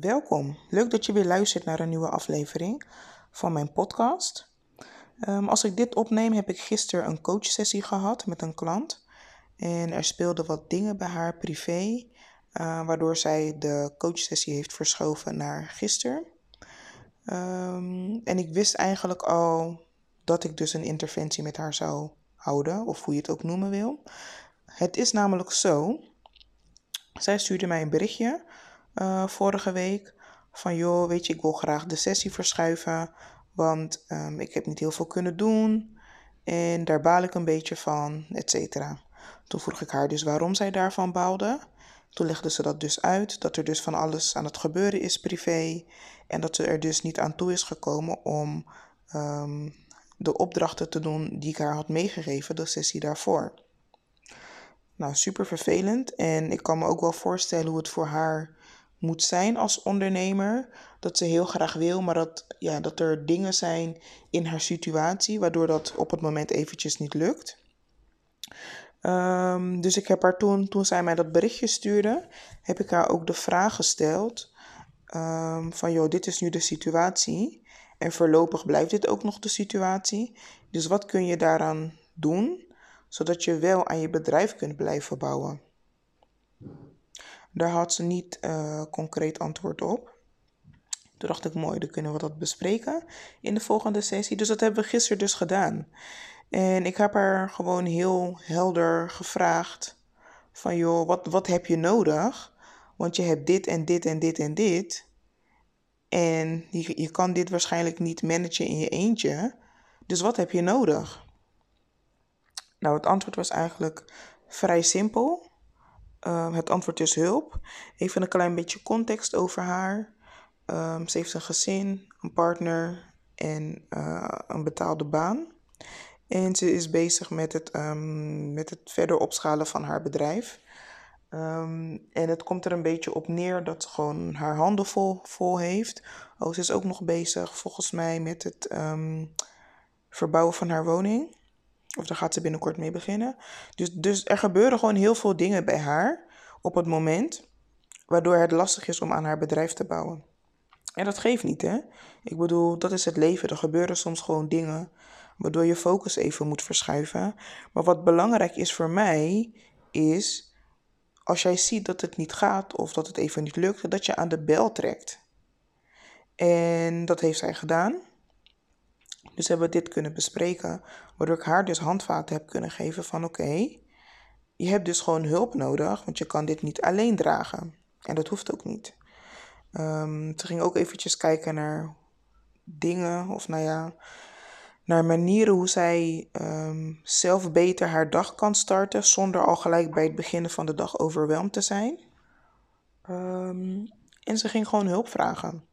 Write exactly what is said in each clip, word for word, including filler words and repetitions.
Welkom, leuk dat je weer luistert naar een nieuwe aflevering van mijn podcast. Um, als ik dit opneem heb ik gisteren een coachsessie gehad met een klant. En er speelden wat dingen bij haar privé, uh, waardoor zij de coachsessie heeft verschoven naar gisteren. Um, en ik wist eigenlijk al dat ik dus een interventie met haar zou houden, of hoe je het ook noemen wil. Het is namelijk zo, zij stuurde mij een berichtje uh, vorige week van joh, weet je, ik wil graag de sessie verschuiven, want um, ik heb niet heel veel kunnen doen en daar baal ik een beetje van, et cetera. Toen vroeg ik haar dus waarom zij daarvan baalde. Toen legde ze dat dus uit, dat er dus van alles aan het gebeuren is privé en dat ze er dus niet aan toe is gekomen om um, de opdrachten te doen die ik haar had meegegeven, de sessie daarvoor. Nou, super vervelend en ik kan me ook wel voorstellen hoe het voor haar moet zijn als ondernemer. Dat ze heel graag wil, maar dat, ja, dat er dingen zijn in haar situatie waardoor dat op het moment eventjes niet lukt. Um, dus ik heb haar toen, toen zij mij dat berichtje stuurde, heb ik haar ook de vraag gesteld um, van joh, dit is nu de situatie en voorlopig blijft dit ook nog de situatie. Dus wat kun je daaraan doen, zodat je wel aan je bedrijf kunt blijven bouwen? Daar had ze niet uh, concreet antwoord op. Toen dacht ik, mooi, dan kunnen we dat bespreken in de volgende sessie. Dus dat hebben we gisteren dus gedaan. En ik heb haar gewoon heel helder gevraagd van joh, wat, wat heb je nodig? Want je hebt dit en dit en dit en dit. En je, je kan dit waarschijnlijk niet managen in je eentje. Dus wat heb je nodig? Nou, het antwoord was eigenlijk vrij simpel. Uh, het antwoord is hulp. Even een klein beetje context over haar. Um, ze heeft een gezin, een partner en uh, een betaalde baan. En ze is bezig met het, um, met het verder opschalen van haar bedrijf. Um, en het komt er een beetje op neer dat ze gewoon haar handen vol, vol heeft. Oh, ze is ook nog bezig volgens mij met het um, verbouwen van haar woning. Of daar gaat ze binnenkort mee beginnen. Dus, dus er gebeuren gewoon heel veel dingen bij haar op het moment, waardoor het lastig is om aan haar bedrijf te bouwen. En dat geeft niet, hè. Ik bedoel, dat is het leven. Er gebeuren soms gewoon dingen waardoor je focus even moet verschuiven. Maar wat belangrijk is voor mij, is als jij ziet dat het niet gaat of dat het even niet lukt, dat je aan de bel trekt. En dat heeft zij gedaan. Dus hebben we dit kunnen bespreken, waardoor ik haar dus handvaten heb kunnen geven van oké, okay, je hebt dus gewoon hulp nodig, want je kan dit niet alleen dragen. En dat hoeft ook niet. Um, ze ging ook eventjes kijken naar dingen of nou ja, naar manieren hoe zij um, zelf beter haar dag kan starten zonder al gelijk bij het beginnen van de dag overweldigd te zijn. Um, en ze ging gewoon hulp vragen.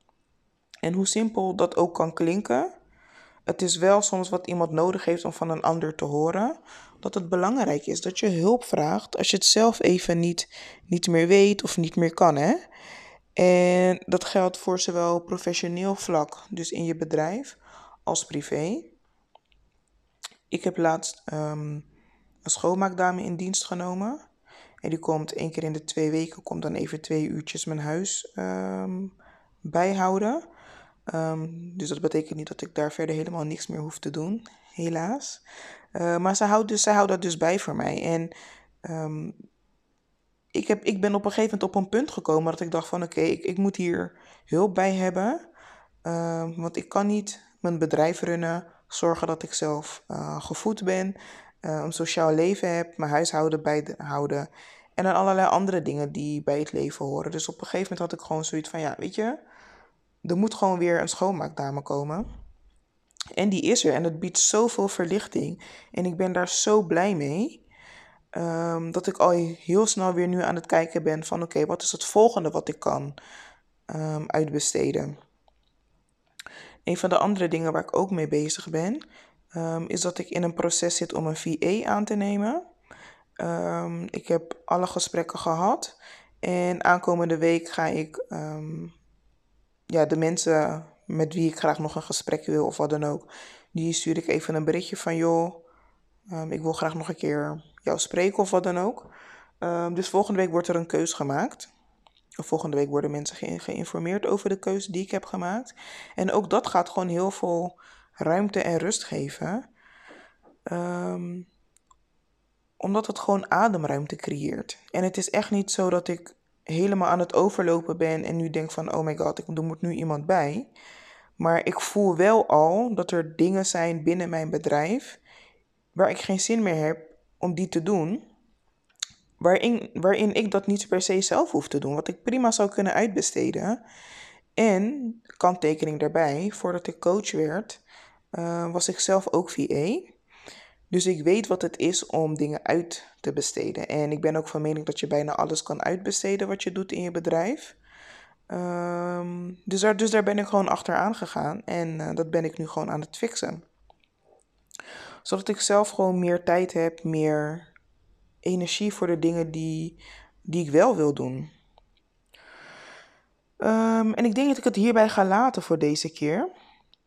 En hoe simpel dat ook kan klinken, het is wel soms wat iemand nodig heeft om van een ander te horen, dat het belangrijk is dat je hulp vraagt als je het zelf even niet, niet meer weet of niet meer kan, hè? En dat geldt voor zowel professioneel vlak, dus in je bedrijf, als privé. Ik heb laatst um, een schoonmaakdame in dienst genomen. En die komt één keer in de twee weken, komt dan even twee uurtjes mijn huis um, bijhouden. Um, dus dat betekent niet dat ik daar verder helemaal niks meer hoef te doen, helaas. Uh, maar zij houdt, dus, zij houdt dat dus bij voor mij. En um, ik, heb, ik ben op een gegeven moment op een punt gekomen dat ik dacht van oké, okay, ik, ik moet hier hulp bij hebben. Uh, want ik kan niet mijn bedrijf runnen, zorgen dat ik zelf uh, gevoed ben, uh, een sociaal leven heb, mijn huishouden bijhouden en dan allerlei andere dingen die bij het leven horen. Dus op een gegeven moment had ik gewoon zoiets van ja, weet je, er moet gewoon weer een schoonmaakdame komen. En die is er. En dat biedt zoveel verlichting. En ik ben daar zo blij mee. Um, dat ik al heel snel weer nu aan het kijken ben van oké, okay, wat is het volgende wat ik kan um, uitbesteden? Een van de andere dingen waar ik ook mee bezig ben, Um, is dat ik in een proces zit om een V A aan te nemen. Um, ik heb alle gesprekken gehad. En aankomende week ga ik Um, Ja, de mensen met wie ik graag nog een gesprek wil of wat dan ook, die stuur ik even een berichtje van joh, um, ik wil graag nog een keer jou spreken of wat dan ook. Um, dus volgende week wordt er een keus gemaakt. Volgende week worden mensen ge- geïnformeerd over de keuze die ik heb gemaakt. En ook dat gaat gewoon heel veel ruimte en rust geven. Um, omdat het gewoon ademruimte creëert. En het is echt niet zo dat ik helemaal aan het overlopen ben en nu denk van, oh my god, ik, er moet nu iemand bij. Maar ik voel wel al dat er dingen zijn binnen mijn bedrijf waar ik geen zin meer heb om die te doen. Waarin, waarin ik dat niet per se zelf hoef te doen. Wat ik prima zou kunnen uitbesteden. En, kanttekening daarbij, voordat ik coach werd, uh, was ik zelf ook V A. Dus ik weet wat het is om dingen uit te besteden. En ik ben ook van mening dat je bijna alles kan uitbesteden wat je doet in je bedrijf. Um, dus, daar, dus daar ben ik gewoon achteraan gegaan. En uh, dat ben ik nu gewoon aan het fixen. Zodat ik zelf gewoon meer tijd heb, meer energie voor de dingen die, die ik wel wil doen. Um, en ik denk dat ik het hierbij ga laten voor deze keer.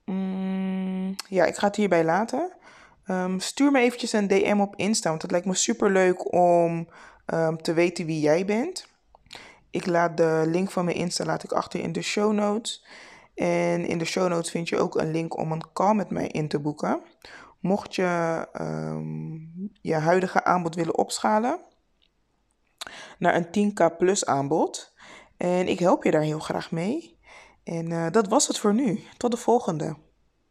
Mm, ja, ik ga het hierbij laten. Um, stuur me eventjes een D M op Insta, want het lijkt me super leuk om um, te weten wie jij bent. Ik laat de link van mijn Insta laat ik achter in de show notes. En in de show notes vind je ook een link om een call met mij in te boeken. Mocht je um, je huidige aanbod willen opschalen naar een tien k plus aanbod. En ik help je daar heel graag mee. En uh, dat was het voor nu. Tot de volgende.